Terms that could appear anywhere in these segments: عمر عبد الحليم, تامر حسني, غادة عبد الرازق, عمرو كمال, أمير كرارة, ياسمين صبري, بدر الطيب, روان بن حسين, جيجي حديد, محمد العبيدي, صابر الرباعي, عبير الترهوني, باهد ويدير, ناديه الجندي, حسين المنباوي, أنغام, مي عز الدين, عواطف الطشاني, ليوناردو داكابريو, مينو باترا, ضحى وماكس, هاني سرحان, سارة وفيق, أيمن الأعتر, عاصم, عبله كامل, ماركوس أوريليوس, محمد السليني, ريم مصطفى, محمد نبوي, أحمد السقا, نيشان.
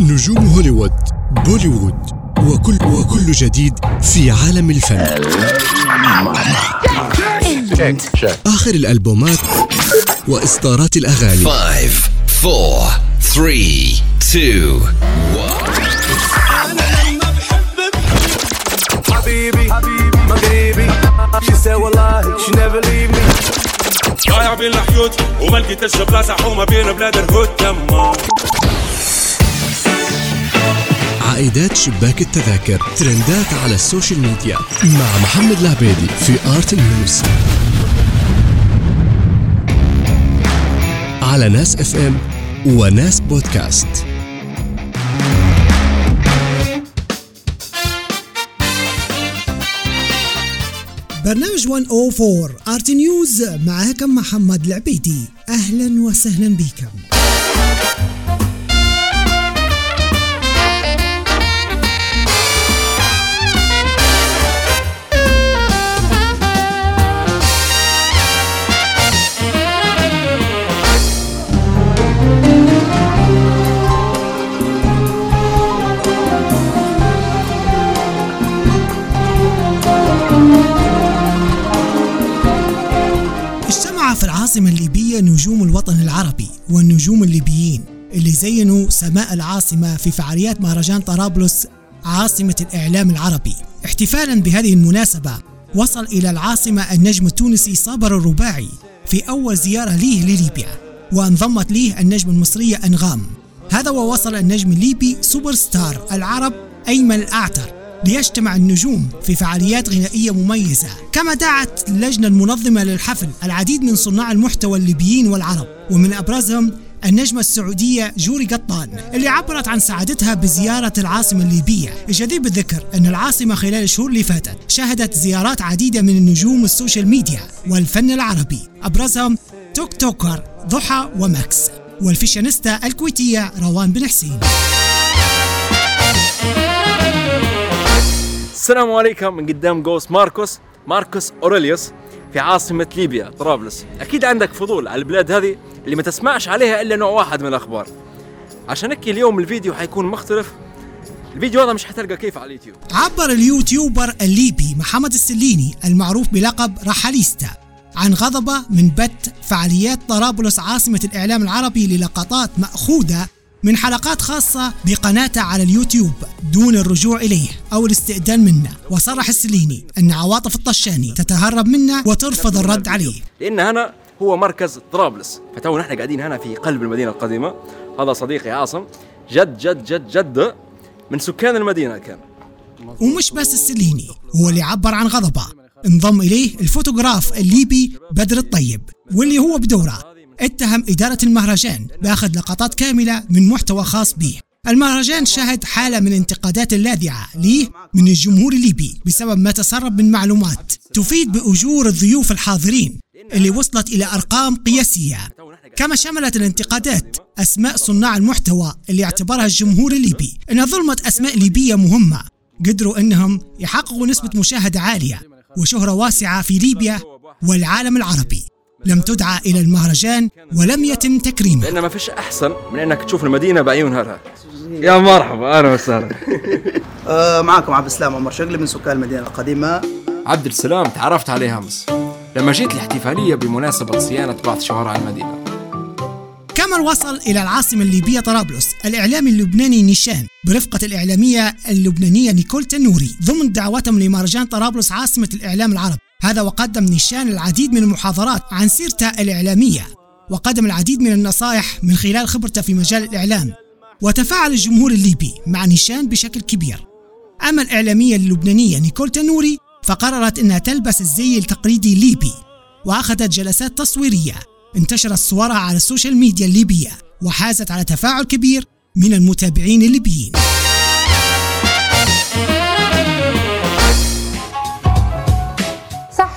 نجوم هوليوود، بوليوود، وكل جديد في عالم الفن. آخر الألبومات وإصدارات الأغاني. 5، 4، 3، 2، 1. أنا لما بحبك حبيبي مغربي شسا والله شي نيفر ليف مي ضايع بين الحيوت وما لقيتش بلاصة حومة بين بلاد الهود تما. عائدات شباك التذاكر، ترندات على السوشيال ميديا مع محمد العبيدي في آرت نيوز على ناس FM وناس بودكاست. برنامج 104 آرت نيوز معكم محمد العبيدي، أهلا وسهلا بكم. العاصمة الليبية نجوم الوطن العربي والنجوم الليبيين اللي زينوا سماء العاصمة في فعاليات مهرجان طرابلس عاصمة الإعلام العربي. احتفالا بهذه المناسبة وصل إلى العاصمة النجم التونسي صابر الرباعي في أول زيارة ليه لليبيا، وانضمت ليه النجم المصرية أنغام. هذا ووصل النجم الليبي سوبر ستار العرب أيمن الأعتر ليجتمع النجوم في فعاليات غنائية مميزة. كما دعت اللجنة المنظمة للحفل العديد من صناع المحتوى الليبيين والعرب، ومن أبرزهم النجمة السعودية جوري قطان اللي عبرت عن سعادتها بزيارة العاصمة الليبية. الجدير بالذكر أن العاصمة خلال الشهور اللي فاتت شهدت زيارات عديدة من النجوم السوشيال ميديا والفن العربي، أبرزهم توك توكر ضحى وماكس والفيشنستا الكويتية روان بن حسين. السلام عليكم من قدام قوس ماركوس أوريليوس في عاصمة ليبيا طرابلس. أكيد عندك فضول على البلاد هذه اللي ما تسمعش عليها إلا نوع واحد من الأخبار، عشان هيك اليوم الفيديو حيكون مختلف. الفيديو هذا مش حتلقى كيف على اليوتيوب. عبر اليوتيوبر الليبي محمد السليني المعروف بلقب رحاليستا عن غضبه من بث فعاليات طرابلس عاصمة الإعلام العربي للقطات مأخوذة من حلقات خاصة بقناته على اليوتيوب دون الرجوع إليه أو الاستئذان منه. وصرح السليني أن عواطف الطشاني تتهرب منه وترفض الرد عليه، لأن هنا هو مركز طرابلس، فتو نحن قاعدين هنا في قلب المدينة القديمة. هذا صديقي عاصم جد جد جد جد من سكان المدينة كان. ومش بس السليني هو اللي عبر عن غضبه، انضم إليه الفوتوغراف الليبي بدر الطيب، واللي هو بدوره اتهم إدارة المهرجان بأخذ لقطات كاملة من محتوى خاص به. المهرجان شهد حالة من الانتقادات اللاذعة ليه من الجمهور الليبي بسبب ما تسرب من معلومات تفيد بأجور الضيوف الحاضرين اللي وصلت إلى أرقام قياسية. كما شملت الانتقادات أسماء صناع المحتوى اللي اعتبرها الجمهور الليبي إنها ظلمت أسماء ليبية مهمة قدروا إنهم يحققوا نسبة مشاهدة عالية وشهرة واسعة في ليبيا والعالم العربي، لم تدعى إلى المهرجان ولم يتم تكريمه. لأن ما فيش أحسن من أنك تشوف المدينة بعيونها لها. يا مرحبا، أنا وسهلا. معكم عبد السلام عمار شغلي من سكان المدينة القديمة. عبد السلام تعرفت عليه أمس لما جيت الاحتفالية بمناسبة صيانة بعض شوارع المدينة. كما وصل إلى العاصمة الليبية طرابلس الإعلامي اللبناني نيشان برفقة الإعلامية اللبنانية نيكول تنوري ضمن دعوتهم لمهرجان طرابلس عاصمة الإعلام العربي. هذا وقدم نيشان العديد من المحاضرات عن سيرته الإعلامية، وقدم العديد من النصائح من خلال خبرته في مجال الإعلام، وتفاعل الجمهور الليبي مع نيشان بشكل كبير. أما الإعلامية اللبنانية نيكول تنوري فقررت أنها تلبس الزي التقليدي الليبي، وأخذت جلسات تصويرية انتشرت صورها على السوشيال ميديا الليبية وحازت على تفاعل كبير من المتابعين الليبيين.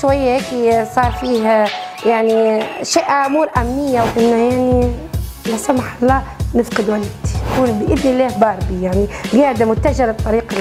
شوية هيك صار فيها يعني شيء أمور أمنية، وإنه يعني لا سمح الله نفقد والدتي، يكون بإذن الله باربي يعني قاعدة متجهة الطريق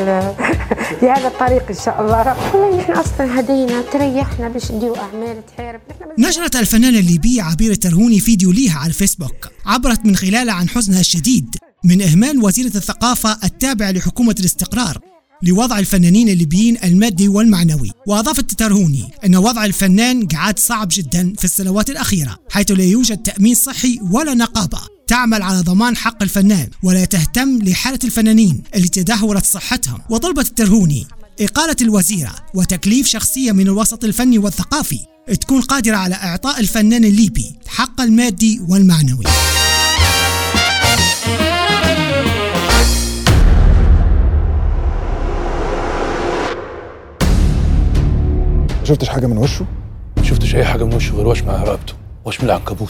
لهذا الطريق إن شاء الله. والله نحن أصلا هدينا تريحنا باش نديروا أعمال تحارب. نشرت الفنانة الليبية عبير الترهوني فيديو ليها على الفيسبوك عبرت من خلاله عن حزنها الشديد من إهمال وزيرة الثقافة التابعة لحكومة الاستقرار لوضع الفنانين الليبيين المادي والمعنوي. وأضافت الترهوني أن وضع الفنان قعد صعب جدا في السنوات الأخيرة، حيث لا يوجد تأمين صحي ولا نقابة تعمل على ضمان حق الفنان ولا تهتم لحالة الفنانين التي تدهورت صحتهم. وطلبت الترهوني إقالة الوزيرة وتكليف شخصية من الوسط الفني والثقافي تكون قادرة على إعطاء الفنان الليبي حقه المادي والمعنوي. شفتش حاجة من وشه؟ شفتش أي حاجة من وشه غير وش مع رقبته، وش من العنكبوت.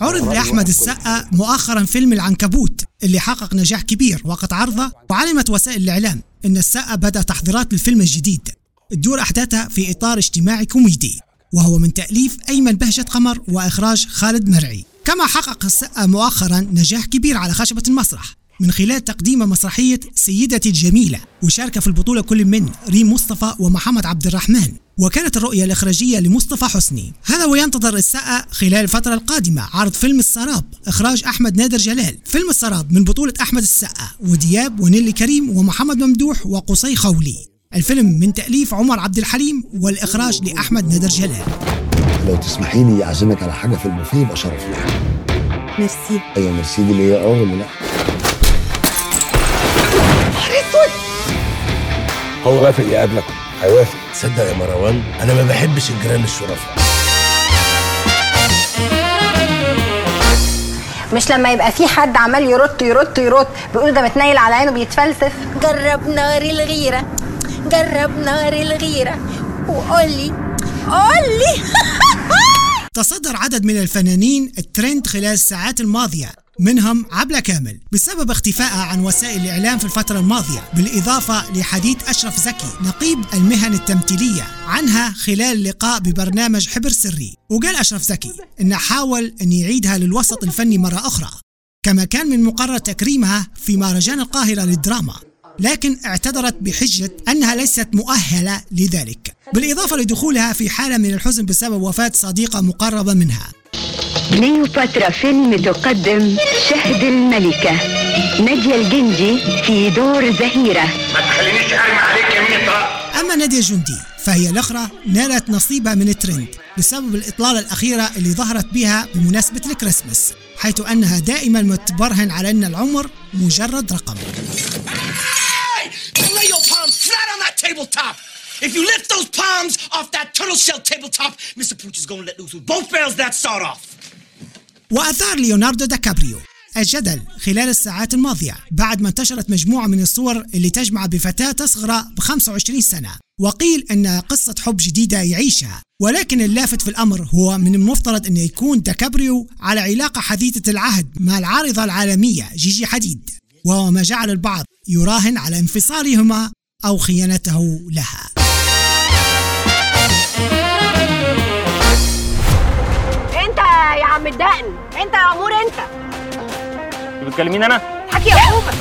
عرض لأحمد السقا مؤخرا فيلم العنكبوت اللي حقق نجاح كبير وقت عرضه، وعلمت وسائل الإعلام أن السقا بدأ تحضيرات للفيلم الجديد تدور أحداثها في إطار اجتماعي كوميدي، وهو من تأليف أيمن بهجت قمر وإخراج خالد مرعي. كما حقق السقا مؤخرا نجاح كبير على خشبة المسرح من خلال تقديم مسرحية سيدتي الجميلة، وشارك في البطولة كل من ريم مصطفى ومحمد عبد الرحمن، وكانت الرؤية الإخراجية لمصطفى حسني. هذا وينتظر السقا خلال الفترة القادمة عرض فيلم السراب إخراج أحمد نادر جلال. فيلم السراب من بطولة أحمد السقا ودياب ونيلي كريم ومحمد ممدوح وقصي خولي. الفيلم من تأليف عمر عبد الحليم والإخراج لأحمد نادر جلال. لو تسمحيني أعزمك على حاجة في البوفيه يبقى شرف ليا. ميرسي. أيوة ميرسي دي اللي هي أول. هو وافق يقابلك؟ هيوافق. تصدق يا مروان انا ما بحبش الجيران الشرفاء. مش لما يبقى في حد عمال يرد بيقول ده متنيل على عينه بيتفلسف. جرب نار الغيره، جرب نار الغيره وقول لي تصدر عدد من الفنانين الترند خلال الساعات الماضيه، منهم عبله كامل بسبب اختفائها عن وسائل الإعلام في الفترة الماضية، بالإضافة لحديث أشرف زكي نقيب المهن التمثيلية عنها خلال لقاء ببرنامج حبر سري. وقال أشرف زكي إنه حاول أن يعيدها للوسط الفني مرة أخرى، كما كان من مقرر تكريمها في مهرجان القاهرة للدراما، لكن اعتذرت بحجة أنها ليست مؤهلة لذلك، بالإضافة لدخولها في حالة من الحزن بسبب وفاة صديقة مقربة منها. مينو باترا فيلم تقدم شهد الملكة ناديه الجندي في دور زهيرة. ما تخلينيش أرمي عليك يا مينو. أما ناديه الجندي فهي الأخرى نالت نصيبها من الترند بسبب الإطلالة الأخيرة اللي ظهرت بها بمناسبة الكريسماس، حيث أنها دائما متبرهن على أن العمر مجرد رقم. If you lift those palms off that turtle shell tabletop, Mr. Pooch is going to let loose with both barrels that start off. وأثار ليوناردو داكابريو الجدل خلال الساعات الماضية بعد ما انتشرت مجموعة من الصور اللي تجمع بفتاة تصغر ب25 سنة، وقيل أنها قصة حب جديدة يعيشها. ولكن اللافت في الأمر هو من المفترض أن يكون داكابريو على علاقة حديثة العهد مع العارضة العالمية جيجي حديد، وهو ما جعل البعض يراهن على انفصالهما أو خيانته لها. يا عم الدقن انت يا عمور، انت بتكلمين انا حكي يا عموما.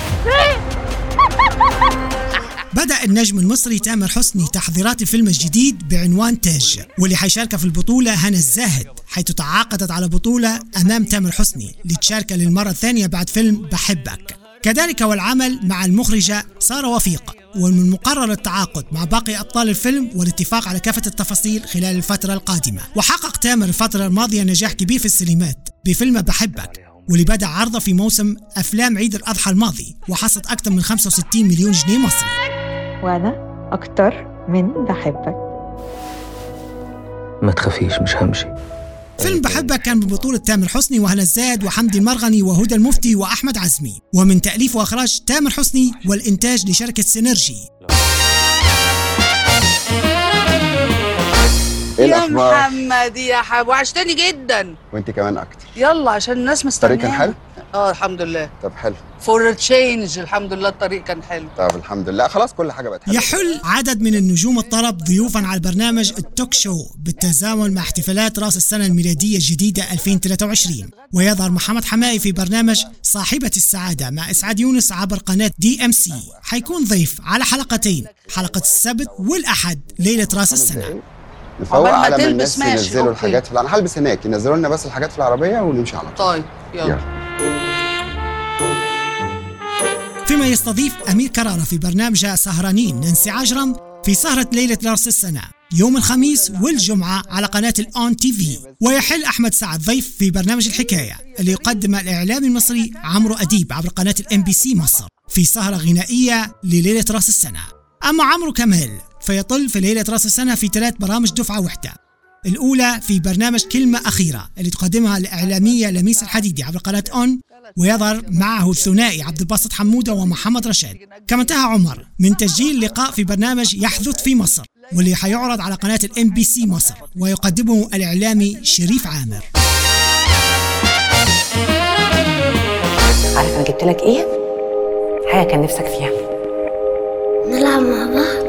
بدأ النجم المصري تامر حسني تحضيرات الفيلم الجديد بعنوان تاج، واللي حيشارك في البطولة هنا الزاهد، حيث تعاقدت على بطولة امام تامر حسني لتشارك للمرة الثانية بعد فيلم بحبك. كذلك والعمل مع المخرجة سارة وفيق، ومن مقرر التعاقد مع باقي أبطال الفيلم والاتفاق على كافة التفاصيل خلال الفترة القادمة. وحقق تامر الفترة الماضية نجاح كبير في السينمات بفيلم بحبك، واللي بدأ عرضه في موسم أفلام عيد الأضحى الماضي، وحصد أكثر من 65 مليون جنيه مصري. وأنا أكثر من بحبك. ما تخافيش مش همشي. فيلم بحبك كان ببطولة تامر حسني وهنا الزاهد وحمدي المرغني وهدى المفتي وأحمد عزمي، ومن تأليف وإخراج تامر حسني والإنتاج لشركة سينرجي. يا محمد يا حب، وعشتني جدا. وانت كمان أكتر. يلا عشان الناس مستنيانا. الطريق كان حلو؟ الحمد لله. طب حلو. فور تشينج الحمد لله الطريق كان حلو. طب الحمد لله خلاص كل حاجة بقت حلوة. يحل عدد من النجوم الطرب ضيوفا على البرنامج التوك شو بالتزامن مع احتفالات رأس السنة الميلادية الجديدة 2023، ويظهر محمد حمائي في برنامج صاحبة السعادة مع إسعاد يونس عبر قناة DMC. حيكون ضيف على حلقتين، حلقة السبت والأحد ليلة رأس السنة. نفوق على ما الناس ينزلوا الحاجات. أنا هلبس هناك، ينزلوا لنا بس الحاجات في العربية ونمشي على طول. طيب يلا. يستضيف أمير كرارة في برنامجها سهرانين ننسي عجرم في سهرة ليلة رأس السنة يوم الخميس والجمعة على قناة الأون تي في. ويحل أحمد سعد ضيف في برنامج الحكاية اللي يقدمه الإعلامي المصري عمرو أديب عبر قناة الMBC مصر في سهرة غنائية لليلة رأس السنة. أما عمرو كمال فيطل في ليلة رأس السنة في 3 برامج دفعة واحدة. الأولى في برنامج كلمة أخيرة اللي تقدمها الإعلامية لميس الحديدي عبر قناة أون، ويظهر معه الثنائي عبد الباسط حمودة ومحمد رشاد. كما انتهى عمر من تسجيل لقاء في برنامج يحدث في مصر واللي حيعرض على قناة الMBC مصر ويقدمه الإعلامي شريف عامر. عارف أنا جبت لك إيه؟ حاجة كان نفسك فيها. نلعب مع بعض.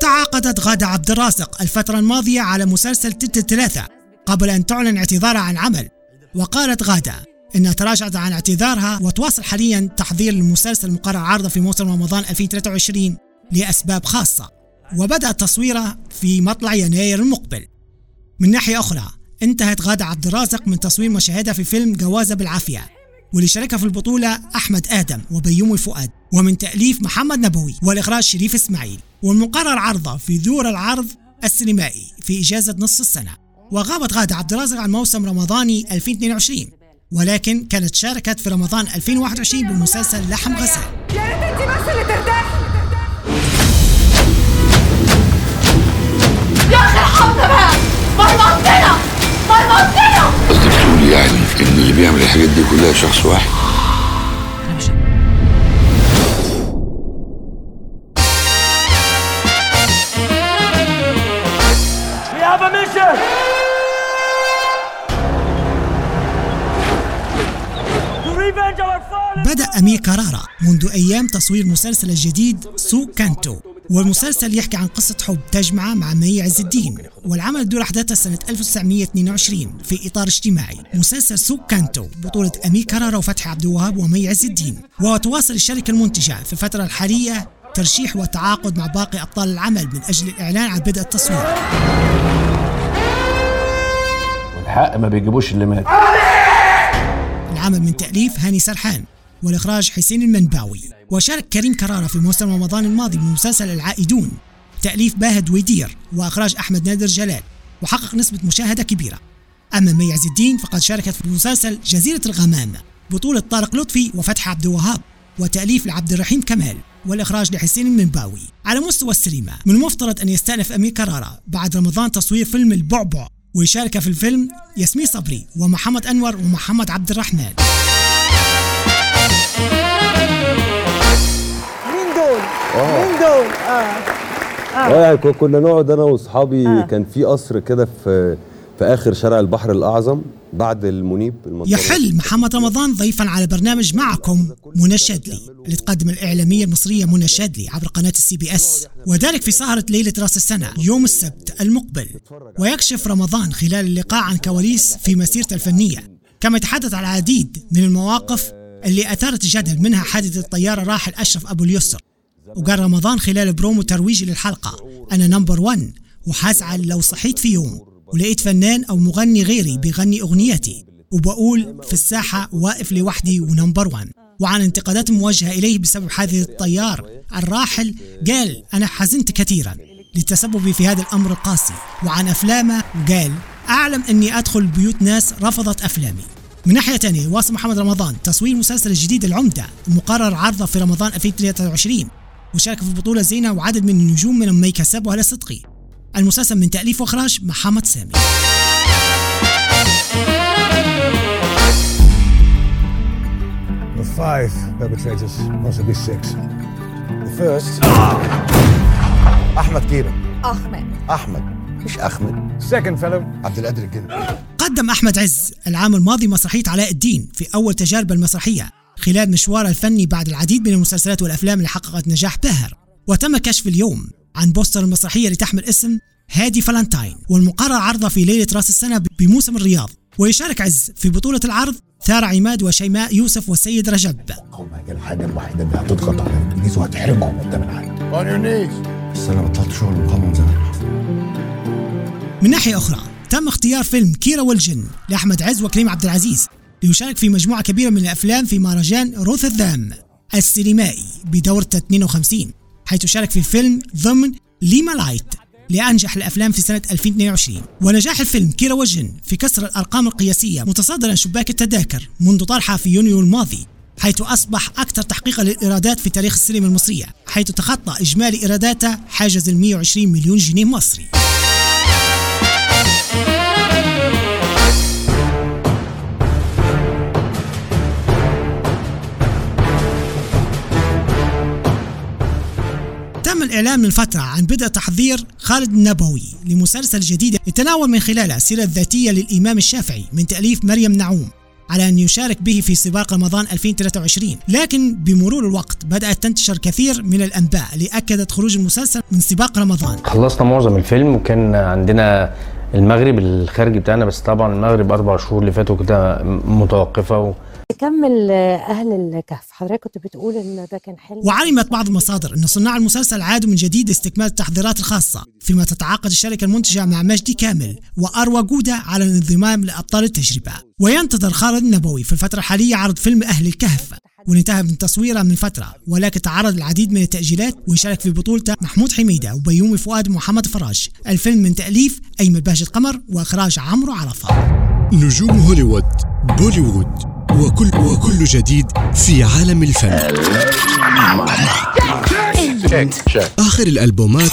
تعاقدت غادة عبد الرازق الفترة الماضية على مسلسل 3 قبل أن تعلن اعتذارها عن عمل. وقالت غادة إنها تراجعت عن اعتذارها وتواصل حاليا تحضير المسلسل المقرر عرضه في موسم رمضان 2023 لأسباب خاصة، وبدأ تصويره في مطلع يناير المقبل. من ناحية أخرى انتهت غادة عبد الرازق من تصوير مشاهدها في فيلم جوازة بالعافية واللي شاركها في البطولة أحمد آدم وبيومي فؤاد، ومن تأليف محمد نبوي والإخراج شريف إسماعيل، والمقرر عرضه في دور العرض السينمائي في إجازة نصف السنة. وغابت غادة عبد الرازق عن موسم رمضاني 2022، ولكن كانت شاركت في رمضان 2021 بمسلسل لحم غسال. يا ريت انت بس اللي ترتاحي يا اخي، ارحمنا بقى، مرمطنا. قصدك تقولي يعني ان اللي بيعمل الحاجات دي كلها شخص واحد؟ انا مش بدأ أمير كرارة منذ أيام تصوير مسلسل الجديد سو كانتو، والمسلسل يحكي عن قصة حب تجمعه مع مي عز الدين، والعمل دور أحداثه سنة 1922 في إطار اجتماعي. مسلسل سو كانتو بطولة أمير كرارة وفتحي عبد الوهاب ومي عز الدين، وتواصل الشركة المنتجة في الفترة الحالية ترشيح وتعاقد مع باقي أبطال العمل من أجل الإعلان عن بدء التصوير. والحق ما بيجيبوش اللي مات. العمل من تأليف هاني سرحان والإخراج حسين المنباوي. وشارك كريم كرارة في موسم رمضان الماضي بمسلسل العائدون تأليف باهد ويدير وإخراج أحمد نادر جلال، وحقق نسبة مشاهدة كبيرة. أما مي عز الدين فقد شاركت في مسلسل جزيرة الغمام بطولة طارق لطفي وفتحي عبد الوهاب وتأليف لعبد الرحيم كمال والإخراج لحسين المنباوي. على مستوى السينما من المفترض أن يستأنف أمير كرارة بعد رمضان تصوير فيلم البعبع، ويشارك في الفيلم ياسمين صبري ومحمد أنور ومحمد عبد الرحمن. مين دول؟ كنا نقعد أنا وأصحابي. كان في قصر كده في آخر شارع البحر الأعظم بعد المنيب. يحل محمد رمضان ضيفا على برنامج معكم منى الشاذلي اللي تقدم الإعلامية المصرية منى الشاذلي عبر قناة CBS، وذلك في سهرة ليلة رأس السنة يوم السبت المقبل. ويكشف رمضان خلال اللقاء عن كواليس في مسيرته الفنية، كما يتحدث على العديد من المواقف اللي أثارت الجدل، منها حادث الطيارة راحل أشرف أبو اليسر. وقال رمضان خلال برومو ترويجي للحلقة: أنا نمبر 1 وحزعل لو صحيت في يوم ولقيت فنان أو مغني غيري بيغني أغنيتي وبقول في الساحة واقف لوحدي ونمبر 1. وعن انتقادات موجهة إليه بسبب حادث الطيار الراحل قال: أنا حزنت كثيرا لتسببي في هذا الأمر القاسي. وعن أفلامه قال: أعلم أني أدخل بيوت ناس رفضت أفلامي. من ناحية تانية واصل محمد رمضان تصوير مسلسل الجديد العمدة المقرر عرضه في رمضان 2023، وشارك في البطولة زينة وعدد من النجوم منهم مي كساب وهلا صدقي. المسلسل من تأليف وإخراج محمد سامي. The 5 perpetrators must be 6. The first أحمد مش أحمد. Second fellow عبد القادر الجندي. قدم أحمد عز العام الماضي مسرحية علاء الدين في أول تجاربه المسرحية خلال مشواره الفني بعد العديد من المسلسلات والأفلام اللي حققت نجاح باهر. وتم كشف اليوم عن بوستر المسرحية اللي تحمل اسم هادي فالنتاين، والمقرر عرضه في ليلة رأس السنة بموسم الرياض. ويشارك عز في بطولة العرض ثار عماد وشيماء يوسف والسيد رجب. الحاجة الوحيدة اللي هتضغط على الإنجليز وهتحرقهم قدام العالم. بس أنا بطلت شغل المقاومة من زمان. من ناحية أخرى تم اختيار فيلم كيرة والجن لأحمد عز وكريم عبد العزيز ليشارك في مجموعة كبيرة من الأفلام في مهرجان روث الذهب السينمائي بدورة 52، حيث شارك في الفيلم ضمن ليما لايت لأنجح الأفلام في سنة 2022. ونجاح الفيلم كيرة والجن في كسر الأرقام القياسية متصدرا شباك التذاكر منذ طرحه في يونيو الماضي، حيث أصبح أكثر تحقيقا للإيرادات في تاريخ السينما المصرية، حيث تخطى إجمالي إيراداته حاجز 120 مليون جنيه مصري. تم الإعلان من فترة عن بدء تحضير خالد النبوي لمسلسل جديد يتناول من خلاله السيرة الذاتية للإمام الشافعي من تأليف مريم نعوم، على أن يشارك به في سباق رمضان 2023. لكن بمرور الوقت بدأت تنتشر كثير من الأنباء اللي أكدت خروج المسلسل من سباق رمضان. خلصنا معظم الفيلم وكان عندنا المغرب الخارجي بتاعنا، بس طبعا المغرب 4 شهور اللي فاتوا كده متوقفة كمل أهل الكهف. حضرتك كنت بتقول إن ده كان حلم. وعلمت بعض المصادر أن صناع المسلسل عادوا من جديد استكمال التحضيرات الخاصة، فيما تتعاقد الشركة المنتجة مع مجدي كامل وأروى جودة على الانضمام لأبطال التجربة. وينتظر خالد النبوي في الفترة الحالية عرض فيلم أهل الكهف، وانتهى من تصويره من فترة، ولكن تعرض العديد من التأجيلات، ويشارك في بطولته محمود حميدة وبيومي فؤاد ومحمد فراج. الفيلم من تأليف أيمن بهجت قمر وإخراج عمرو عرفة. نجوم هوليوود، بوليوود، وكل جديد في عالم الفن. آخر الألبومات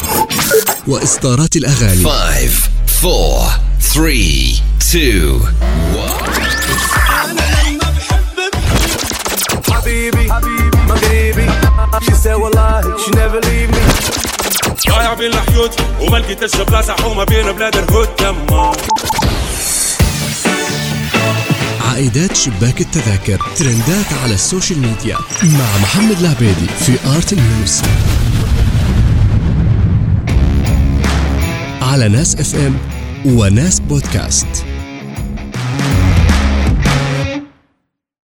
وإصدارات الأغاني. 5 4 3 2 1. عائدات شباك التذاكر، ترندات على السوشيال ميديا مع محمد العبيدي في آرت نيوز على ناس FM وناس بودكاست.